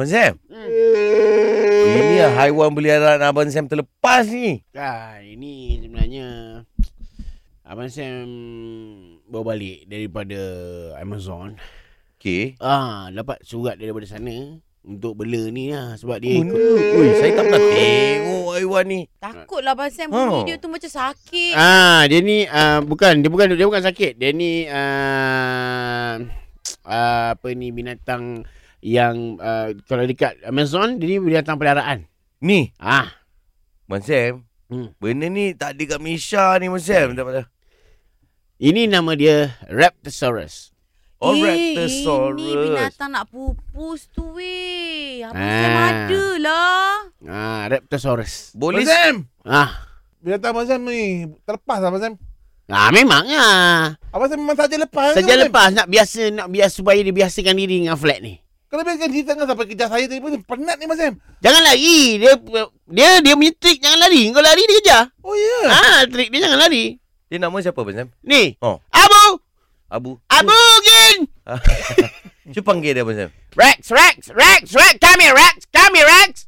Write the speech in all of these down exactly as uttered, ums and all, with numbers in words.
Abang Sam, hmm. ini haiwan peliharaan Abang Sam terlepas ni. Ah, ini sebenarnya Abang Sam bawa balik daripada Amazon. Okey. Ah, dapat surat daripada sana untuk bela ni lah. Sebab dia ikut. Ui, saya tak pernah tengok haiwan ni. Takutlah Abang Sam bunyi ha. dia tu macam sakit. Ah, dia ni ah, bukan dia bukan dia bukan sakit. Dia ni ah, ah, apa ni binatang yang uh, kalau dekat Amazon dia ni binatang peliharaan. Ni. Ah. Abang Sam, hmm. benda ni tak ada kat Malaysia ni Abang Sam. Hmm. Ini nama dia Raptosaurus. Oh, eh, Raptosaurus. Ini binatang nak pupus tu weh. Abang ah. Sam ada lah. Ah, Raptosaurus. Boleh Abang Sam. Ah. Binatang Abang Sam ni terlepas Abang Sam. Ah, memangnya. Abang Sam memang saja lepas. Saja lepas Sam? Nak biasa nak biasa supaya dia biasakan diri dengan flat ni. Kalau biarkan cerita kan sampai kejar saya tadi pun penat ni Abang Sam. Jangan lari. Dia dia dia punya trik jangan lari. Kau lari dia kejar. Oh ya. Yeah. Ah, trik dia jangan lari. Dia nama siapa Abang Sam? Ni. Oh. Abu. Abu. Abu Gin. Cuba panggil dia Abang Sam. Rex, Rex, Rex, Rex, come here Rex, come here Rex.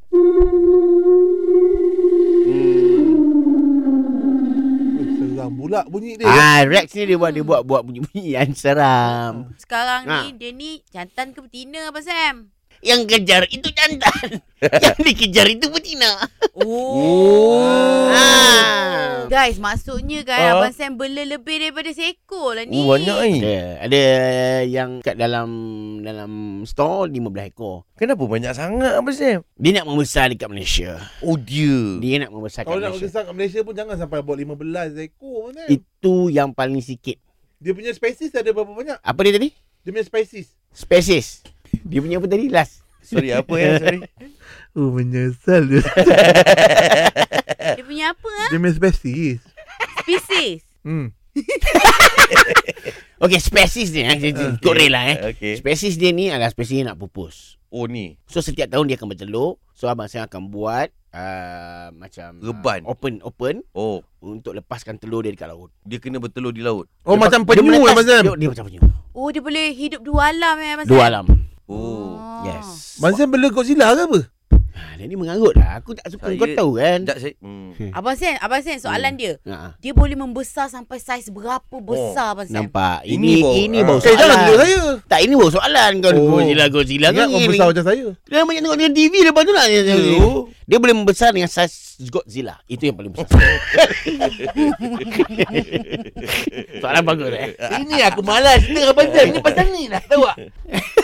Pula bunyi dia. Ah, Rex ni dia buat dia buat buat bunyi-bunyi yang seram. Sekarang ha. ni dia ni jantan ke betina Abang Sam? Yang kejar itu jantan. Yang dikejar itu betina. Oh. Ha. Guys, maksudnya guys ha? Abang Sam bela lebih daripada seekor lah ni. Oh, banyak ni. Ada, ada yang kat dalam dalam store lima belas ekor. Kenapa banyak sangat Abang Sam? Dia nak membesar dekat Malaysia. Oh dia. Dia nak membesar kat Malaysia. Kalau nak membesar kat Malaysia pun jangan sampai buat lima belas ekor kan. Itu yang paling sikit. Dia punya spesies ada berapa banyak? Apa dia tadi? Dia punya spesies. Spesies. Dia punya apa tadi? Last. Sorry, apa ya? Sorry. Oh, menyesal dia. Dia punya apa? Ha? Dia punya spesies. Spesies? Hmm. Okay, spesies ni. Okay. Kau rela eh. Okay. Spesies dia ni adalah spesies nak pupus. Oh, ni. So, setiap tahun dia akan bertelur. So, Abang Sam akan buat uh, macam... Reban. Uh, open, open. Oh. Untuk lepaskan telur dia dekat laut. Dia kena bertelur di laut. Oh, dia macam penyu lah, Abang Sam. Dia, dia macam penyu. Oh, dia boleh hidup dua alam eh, Abang Sam. Dua alam. Oh, yes. Abang Sam bela Godzilla ke apa? Dia ni mengarut lah. Aku tak suka saya, kau tahu kan. Tak, saya, hmm. Abang Sam, Abang Sam soalan hmm. dia. Ha. Dia boleh membesar sampai saiz berapa besar oh. Abang Sam? Nampak. Ini ini baru ha. soalan. Eh, jangan tunjuk saya. Tak, ini baru soalan kau oh. Godzilla Godzilla kan. Kau besar macam saya. Dia banyak tengok dengan T V lepas tu nak. Oh. Dia boleh membesar dengan saiz Godzilla. Itu yang paling besar. Soalan bagus eh. Ini aku malas. Abang Sam ni pasal ni lah. Tahu tak?